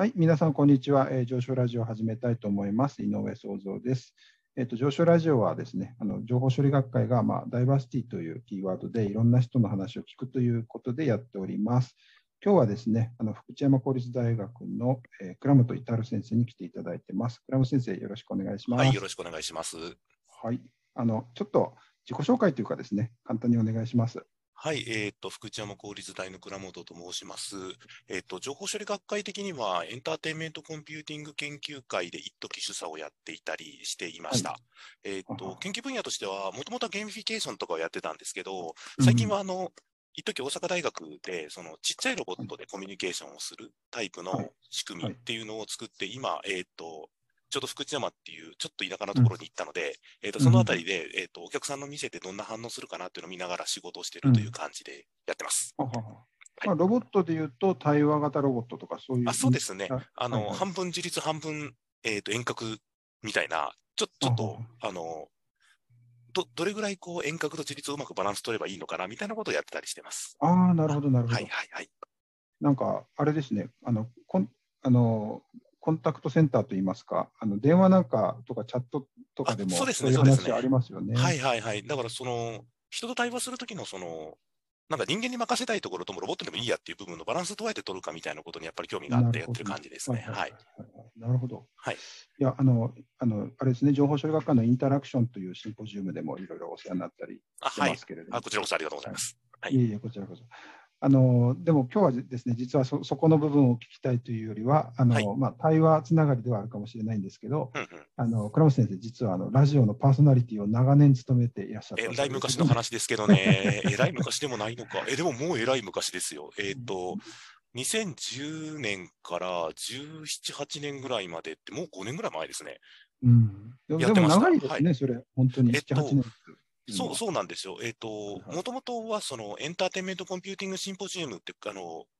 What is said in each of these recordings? はい、皆さん、こんにちは。上昇ラジオを始めたいと思います。井上創造です。上昇ラジオはですね、情報処理学会が、ダイバーシティというキーワードでいろんな人の話を聞くということでやっております。今日はですね、福知山公立大学の倉本至先生に来ていただいてます。倉本先生、よろしくお願いします。はい、よろしくお願いします。はい、ちょっと自己紹介というかですね、簡単にお願いします。はい、福知山公立大の倉本と申します。情報処理学会的にはエンターテインメントコンピューティング研究会で一時主査をやっていたりしていました。はい、研究分野としては、もともとはゲーミフィケーションとかをやってたんですけど、最近は一時大阪大学で、そのちっちゃいロボットでコミュニケーションをするタイプの仕組みっていうのを作って、今、ちょっと福知山っていう、ちょっと田舎のところに行ったので、そのあたりで、お客さんの店でどんな反応するかなっていうのを見ながら仕事をしているという感じでやってます。ロボットでいうと、対話型ロボットとかそういう。そうですね。半分自立、半分、遠隔みたいな、ちょっと、どれぐらいこう遠隔と自立をうまくバランス取ればいいのかなみたいなことをやってたりしてます。ああ、なるほど、なるほど。はいはいはい。なんか、あれですね、コンタクトセンターといいますか、電話なんかとかチャットとかでも、そうですね、そういう話ありますよね。はいはいはい。だから、人と対話するときの、なんか人間に任せたいところともロボットでもいいやっていう部分のバランスをどうやって取るかみたいなことにやっぱり興味があってやってる感じですね。はい。なるほど。はい。いや、あれですね、情報処理学会のインタラクションというシンポジウムでもいろいろお世話になったりしてますけれども。はい。こちらこそありがとうございます。はい。いえいえ、こちらこそ。でも今日はですね、実はそこの部分を聞きたいというよりは、対話つながりではあるかもしれないんですけど、倉本先生、実はラジオのパーソナリティを長年務めていらっしゃる。えらい昔の話ですけどね、えらい昔でもないのか、でももうえらい昔ですよ。2010年から17、18年ぐらいまでって、もう5年ぐらい前ですね。でも長いですね、それ、本当に7、8年。そうなんですよ。もともとはエンターテインメントコンピューティングシンポジウムって、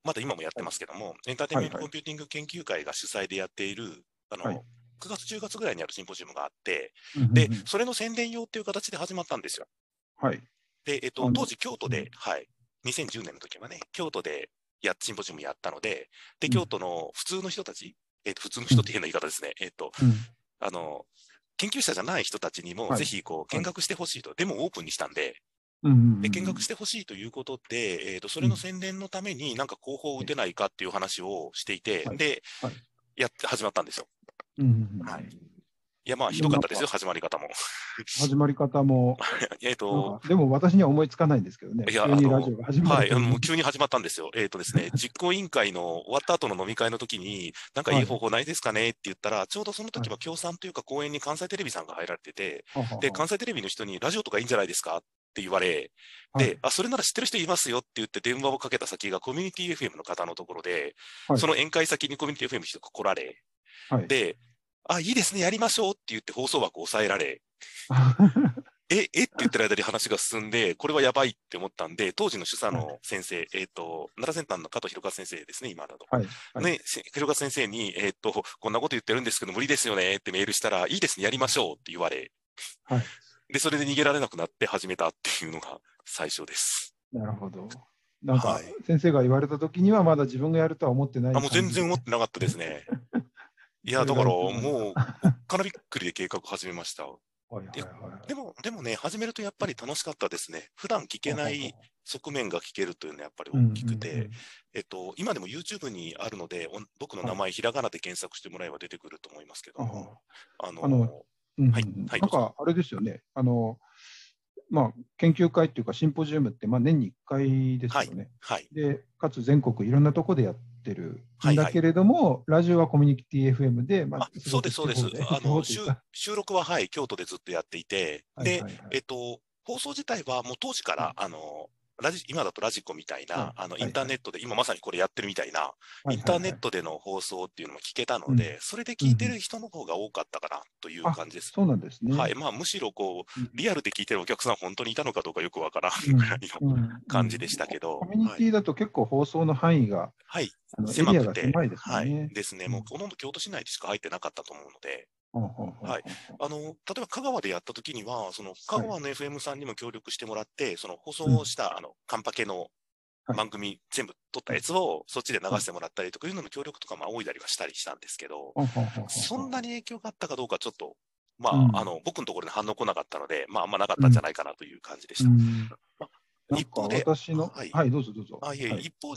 まだ今もやってますけども、エンターテインメントコンピューティング研究会が主催でやっている、9月、10月ぐらいにあるシンポジウムがあって、で、それの宣伝用っていう形で始まったんですよ。はい。で、当時京都で、はい、2010年の時はね、京都でシンポジウムやったので、で、京都の普通の人たち、普通の人って変な言い方ですね、研究者じゃない人たちにも、ぜひ見学してほしいと、でもオープンにしたんで、見学してほしいということで、それの宣伝のために、なんか広報を打てないかっていう話をしていて、で、始まったんですよ。いや、ひどかったですよ、始まり方も。始まり方も、でも私には思いつかないんですけどね、急にラジオが始まった。急に始まったんですよ。実行委員会の終わった後の飲み会の時に、なんかいい方法ないですかねって言ったら、ちょうどその時は協賛というか、公演に関西テレビさんが入られてて、で、関西テレビの人に、ラジオとかいいんじゃないですかって言われ、で、それなら知ってる人いますよって言って、電話をかけた先がコミュニティ FM の方のところで、その宴会先にコミュニティ FM の人が来られ、で、いいですね、やりましょうって言って放送枠を抑えられ、って言ってる間に話が進んで、これはやばいって思ったんで、当時の主査の先生、奈良センターの加藤博和先生ですね、今だと。ね、博和先生に、こんなこと言ってるんですけど、無理ですよねってメールしたら、いいですね、やりましょうって言われ、で、それで逃げられなくなって始めたっていうのが最初です。なるほど。なんか、先生が言われた時には、まだ自分がやるとは思ってない。もう全然思ってなかったですね。いや、だからもう、かなびっくりで計画始めました。でもね、始めるとやっぱり楽しかったですね。普段聞けない側面が聞けるというのはやっぱり大きくて、今でも YouTube にあるので、僕の名前、ひらがなで検索してもらえば出てくると思いますけど、なんかあれですよね、研究会っていうか、シンポジウムって年に1回ですよね。で、かつ全国いろんなとこでやって、だけれども、ラジオはコミュニティ FM で、そうです、そうです。収録は、京都でずっとやっていて、で、放送自体はもう当時から、今だとラジコみたいな、インターネットで、今まさにこれやってるみたいな、インターネットでの放送っていうのも聞けたので、それで聞いてる人の方が多かったかなという感じです。そうなんですね。むしろリアルで聞いてるお客さん、本当にいたのかどうかよくわからんぐらいの感じでしたけど。コミュニティだと結構放送の範囲が、狭くて、ですね、もうほとんど京都市内でしか入ってなかったと思うので。はい、例えば香川でやったときには、香川の FM さんにも協力してもらって、放送をしたカンパケの番組全部撮ったやつをそっちで流してもらったりとかいうのの協力とかも仰いだりはしたりしたんですけど、そんなに影響があったかどうかちょっと、まあ、僕のところに反応来なかったので、まあ、あんまなかったんじゃないかなという感じでした。一方で、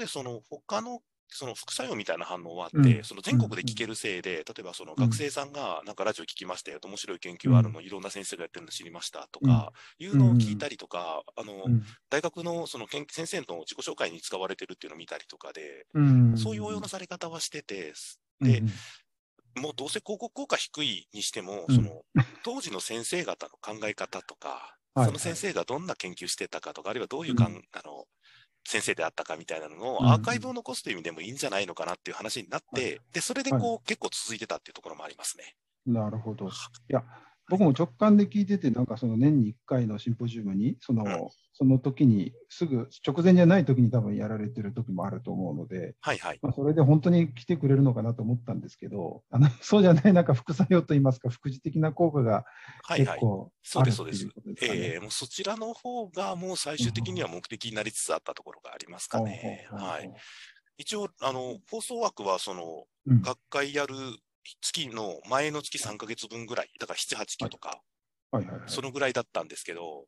その他のその副作用みたいな反応はあって、その全国で聞けるせいで、例えばその学生さんがなんかラジオ聞きましたよと、面白い研究あるの、いろんな先生がやってるの知りましたとか、いうのを聞いたりとか、大学のその先生の自己紹介に使われてるっていうのを見たりとかで、そういう応用のされ方はしてて、で、もうどうせ広告効果低いにしても、その当時の先生方の考え方とか、その先生がどんな研究してたかとか、あるいはどういう先生であったかみたいなのをアーカイブを残すという意味でもいいんじゃないのかなっていう話になって、でそれでこう結構続いてたっていうところもありますね。なるほど。いや、僕も直感で聞いてて、なんかその年に1回のシンポジウムに、その時に、すぐ直前じゃない時に多分やられてる時もあると思うので、それで本当に来てくれるのかなと思ったんですけど、そうじゃない、なんか副作用といいますか、副次的な効果が結構あるということですかね。もうそちらの方が、もう最終的には目的になりつつあったところがありますかね。一応、放送枠は、学会やる、月の前の月3ヶ月分ぐらい、だから7、8期とか、そのぐらいだったんですけど、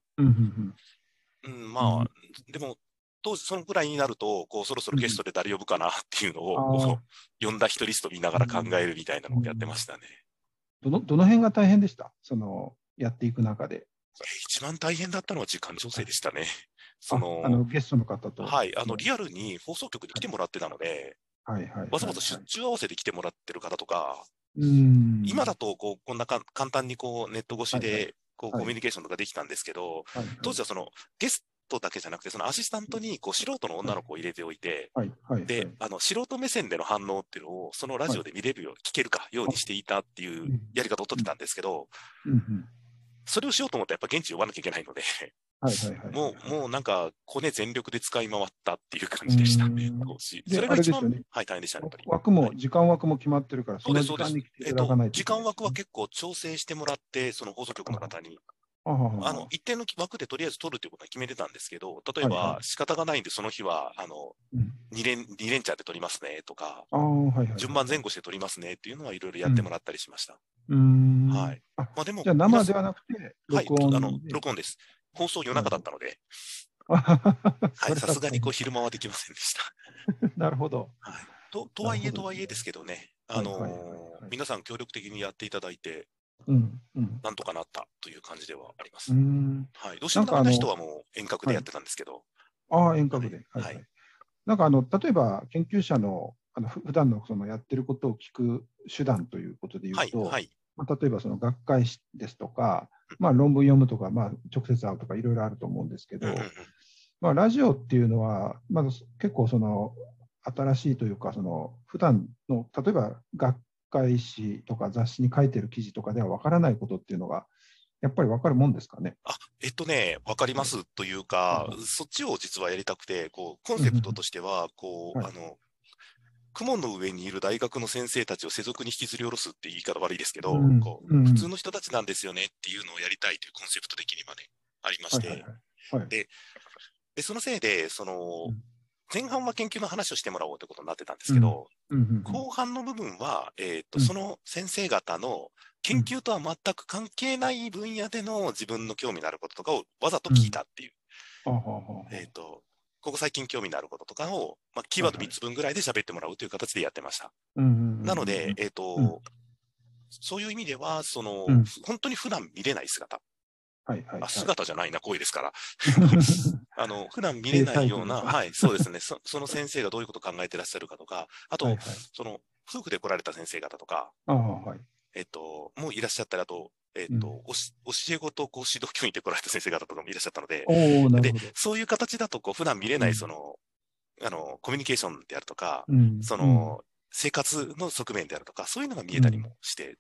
まあ、でも、当時そのぐらいになると、こうそろそろゲストで誰呼ぶかなっていうのを、呼んだ人リスト見ながら考えるみたいなのをやってましたね。どの辺が大変でした？その、やっていく中で。一番大変だったのは時間調整でしたね。ゲストの方と。はい、リアルに放送局に来てもらってたので、わざわざ出張合わせで来てもらってる方とか、今だとこんな簡単にネット越しでコミュニケーションとかできたんですけど、当時はゲストだけじゃなくて、そのアシスタントに素人の女の子を入れておいて、で、素人目線での反応っていうのを、そのラジオで見れるように、聞けるかようにしていたっていうやり方を取ってたんですけど、それをしようと思ったら、やっぱ現地呼ばなきゃいけないので、もうなんか、コネ全力で使い回ったっていう感じでしたね。それが一番大変でしたね。枠も、時間枠も決まってるから、そうです、そうです。時間枠は結構調整してもらって、その放送局の方に。一定の枠でとりあえず取るということは決めてたんですけど、例えば、仕方がないんで、その日は、2連チャンで取りますねとか、順番前後して取りますねっていうのは、いろいろやってもらったりしました。じゃあ、生ではなくて、録音です。放送夜中だったので、さすがに昼間はできませんでした。なるほど。とはいえですけどね、皆さん協力的にやっていただいて、なんとかなったという感じではあります。どうしてもダメな人はもう遠隔でやってたんですけど。遠隔で。なんか例えば研究者の普段のやってることを聞く手段ということでいうと、例えば学会ですとか、論文読むとか、直接会うとかいろいろあると思うんですけど、ラジオっていうのは、まず結構新しいというか、普段の例えば学会誌とか雑誌に書いてる記事とかでは分からないことっていうのが、やっぱり分かるもんですかね。分かりますというか、そっちを実はやりたくて、コンセプトとしては、雲の上にいる大学の先生たちを世俗に引きずり下ろすって言い方悪いですけど、普通の人たちなんですよねっていうのをやりたいというコンセプト的にはね、ありまして。で、そのせいで、前半は研究の話をしてもらおうということになってたんですけど、後半の部分は、その先生方の研究とは全く関係ない分野での自分の興味のあることとかをわざと聞いたっていう。ここ最近興味のあることとかを、キーワード3つ分ぐらいで喋ってもらうという形でやってました。なので、そういう意味では、本当に普段見れない姿。姿じゃないな、声ですから。普段見れないような、そうですね。その先生がどういうことを考えてらっしゃるかとか、あと、夫婦で来られた先生方とか、もういらっしゃったり、あと、教え子と指導教員で来られた先生方とかもいらっしゃったので、でそういう形だと普段見れないコミュニケーションであるとか、生活の側面であるとか、そういうのが見えたりもして、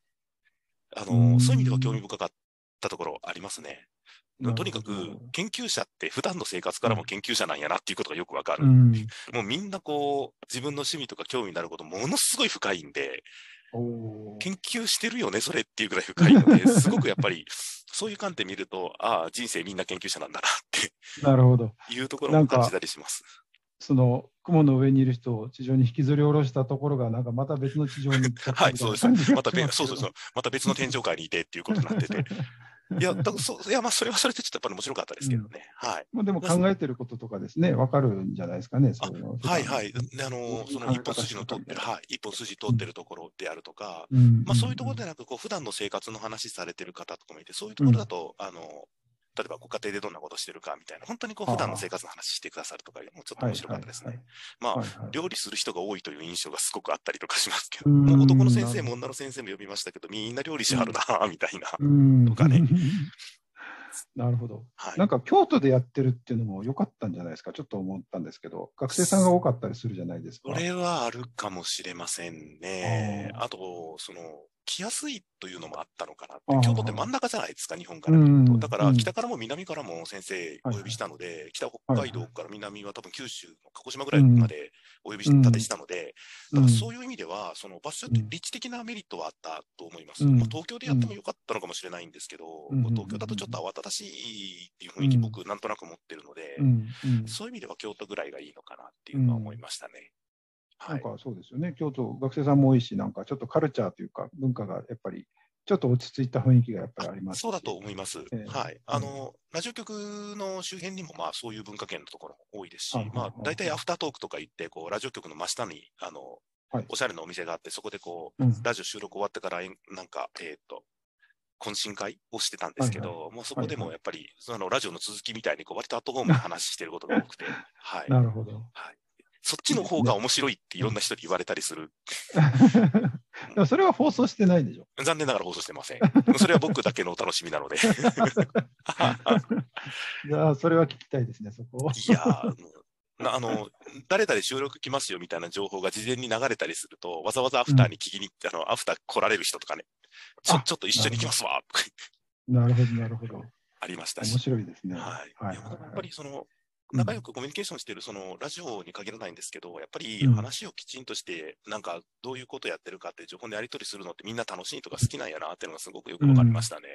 そういう意味では興味深かったところありますね。とにかく研究者って普段の生活からも研究者なんやなっていうことがよくわかる。もうみんな自分の趣味とか興味になることものすごい深いんで、研究してるよね、それっていうぐらい深いので、すごくやっぱり、そういう観点見ると、ああ、人生みんな研究者なんだなっていうところも感じたりします。その雲の上にいる人を地上に引きずり下ろしたところが、なんかまた別の地上に行ったみたいな感じがしますけど。はい、そうですね。また別の天井界にいてっていうことになってて。いや、まあ、それはそれでちょっとやっぱり面白かったですけどね。はい。まあ、でも考えてることとかですね、分かるんじゃないですかね、そういうの。はいはい。その一本筋の通ってる、一本筋通ってるところであるとか、まあ、そういうところでなく、こう、普段の生活の話されてる方とかもいて、そういうところだと、例えばご家庭でどんなことしてるかみたいな、本当にこう普段の生活の話してくださるとかいうのもちょっと面白かったですね。まあ、料理する人が多いという印象がすごくあったりとかしますけど、もう男の先生も女の先生も呼びましたけど、みんな料理しはるな、みたいな、とかね。なるほど。はい、なんか京都でやってるっていうのも良かったんじゃないですか、ちょっと思ったんですけど、学生さんが多かったりするじゃないですか。それはあるかもしれませんね。あと、来やすいというのもあったのかなって、京都って真ん中じゃないですか、日本から見ると。だから北からも南からも先生お呼びしたので、北北海道から南は多分九州の鹿児島ぐらいまでお呼び立てしたので、だからそういう意味では、その場所って立地的なメリットはあったと思います。東京でやってもよかったのかもしれないんですけど、東京だとちょっと慌ただしいっていう雰囲気、僕、なんとなく持ってるので、そういう意味では京都ぐらいがいいのかなっていうのは思いましたね。なんかそうですよね、京都、学生さんも多いし、なんかちょっとカルチャーというか、文化がやっぱり、ちょっと落ち着いた雰囲気がやっぱりあります。そうだと思います。はい。ラジオ局の周辺にも、まあ、そういう文化圏のところも多いですし、まあ、大体アフタートークとか行って、こう、ラジオ局の真下に、おしゃれなお店があって、そこでこう、ラジオ収録終わってから、なんか、懇親会をしてたんですけど、もうそこでもやっぱり、ラジオの続きみたいに、こう、割とアットホームの話してることが多くて、はい。なるほど。はい。そっちの方が面白いっていろんな人に言われたりする。でもそれは放送してないでしょ。残念ながら放送してません。それは僕だけのお楽しみなので。じゃあ、それは聞きたいですね、そこは。いや誰々収録来ますよみたいな情報が事前に流れたりすると、わざわざアフターに聞きに、アフター来られる人とかね、ちょっと一緒に来ますわ。なるほど、なるほど。ありましたし。面白いですね。はい。やっぱり仲良くコミュニケーションしているラジオに限らないんですけど、やっぱり話をきちんとして、なんかどういうことやってるかっていう情報のやり取りするのってみんな楽しいとか好きなんやなっていうのがすごくよくわかりましたね。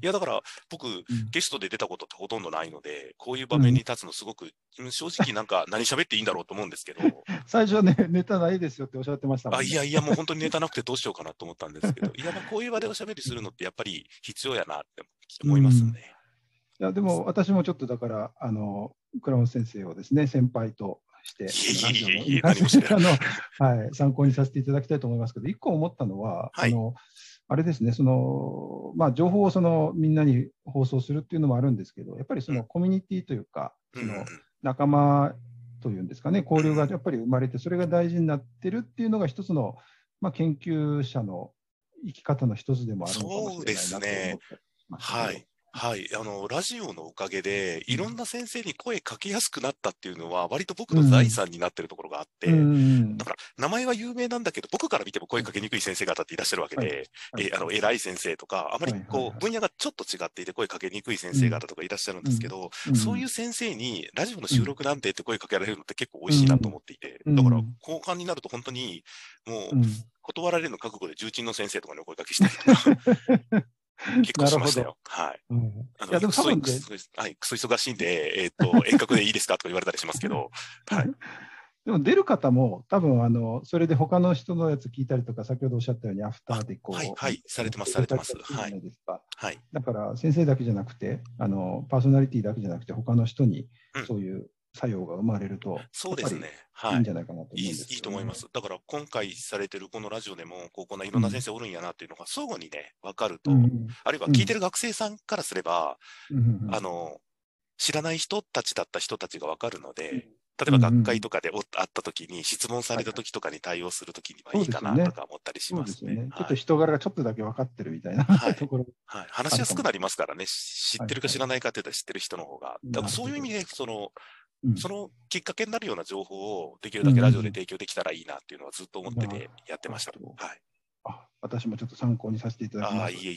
いや、だから僕、ゲストで出たことってほとんどないので、こういう場面に立つのすごく、正直なんか何喋っていいんだろうと思うんですけど。最初はね、ネタないですよっておっしゃってましたもんね。いやいや、もう本当にネタなくてどうしようかなと思ったんですけど、いや、こういう場でおしゃべりするのってやっぱり必要やなって思いますね。いやでも私もちょっとだから倉本先生をですね先輩として参考にさせていただきたいと思いますけど、一個思ったのは、はい、あれですね、まあ、情報をみんなに放送するっていうのもあるんですけど、やっぱりコミュニティというか、仲間というんですかね、交流がやっぱり生まれて、それが大事になってるっていうのが一つの、まあ、研究者の生き方の一つでもあるのかもしれないなと思ってますね。はい、ラジオのおかげで、いろんな先生に声かけやすくなったっていうのは、割と僕の財産になってるところがあって、だから、名前は有名なんだけど、僕から見ても声かけにくい先生方っていらっしゃるわけで、偉い先生とか、あまりこう、分野がちょっと違っていて声かけにくい先生方とかいらっしゃるんですけど、そういう先生に、ラジオの収録なんてって声かけられるのって結構美味しいなと思っていて、だから、後半になると本当に、もう、断られるの覚悟で重鎮の先生とかにお声かけしたりとか。結構しましたよ。はい。いや、でも多分ね、クソ忙しいんで、遠隔でいいですかとか言われたりしますけど、はい。でも出る方も、多分それで他の人のやつ聞いたりとか、先ほどおっしゃったように、アフターでこう、はい、されてます、されてます。はい。だから、先生だけじゃなくて、パーソナリティだけじゃなくて、他の人に、そういう作用が生まれると、そうですね。はい。いいんじゃないかなと思います。いいと思います。だから今回されてるこのラジオでも、こんないろんな先生おるんやなっていうのが相互にね、わかると、あるいは聞いてる学生さんからすれば、知らない人たちだった人たちがわかるので、例えば学会とかで会った時に、質問された時とかに対応する時にはいいかなとか思ったりしますね。ちょっと人柄がちょっとだけ分かってるみたいなところ。はい。話しやすくなりますからね、知ってるか知らないかって言ったら知ってる人の方が。だからそういう意味で、そのきっかけになるような情報をできるだけラジオで提供できたらいいなっていうのはずっと思っててやってました。私もちょっと参考にさせていただきます。いえいえ。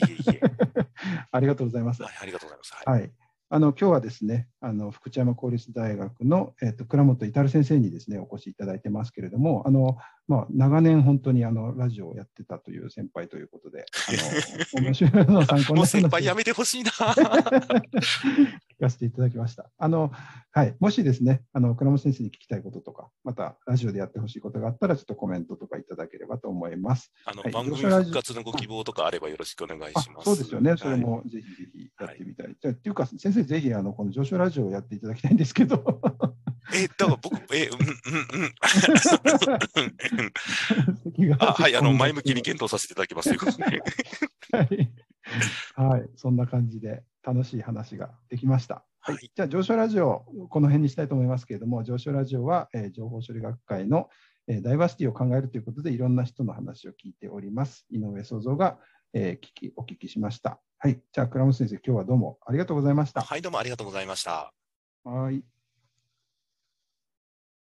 ありがとうございます。ありがとうございます。はい。今日はですね、福知山公立大学の倉本至先生にですね、お越しいただいてますけれども、まあ、長年本当にラジオをやってたという先輩ということで、面白いの参考になってます。もう先輩やめてほしいな。わせていただきました。はい、もしですね、倉本先生に聞きたいこととか、またラジオでやってほしいことがあったら、ちょっとコメントとかいただければと思います。はい、番組復活のご希望とかあればよろしくお願いします。そうですよね、それもぜひぜひやってみたい。はい、じゃあっていうか、先生、ぜひこの上昇ラジオをやっていただきたいんですけど。だから僕、はい、前向きに検討させていただきますということですね。はい、そんな感じで楽しい話ができました。はい、じゃあ、上昇ラジオ、この辺にしたいと思いますけれども、上昇ラジオは、情報処理学会の、ダイバーシティを考えるということで、いろんな人の話を聞いております。井上創造が、お聞きしました。はい、じゃあ、倉本先生、今日はどうもありがとうございました。はい、どうもありがとうございました。はい。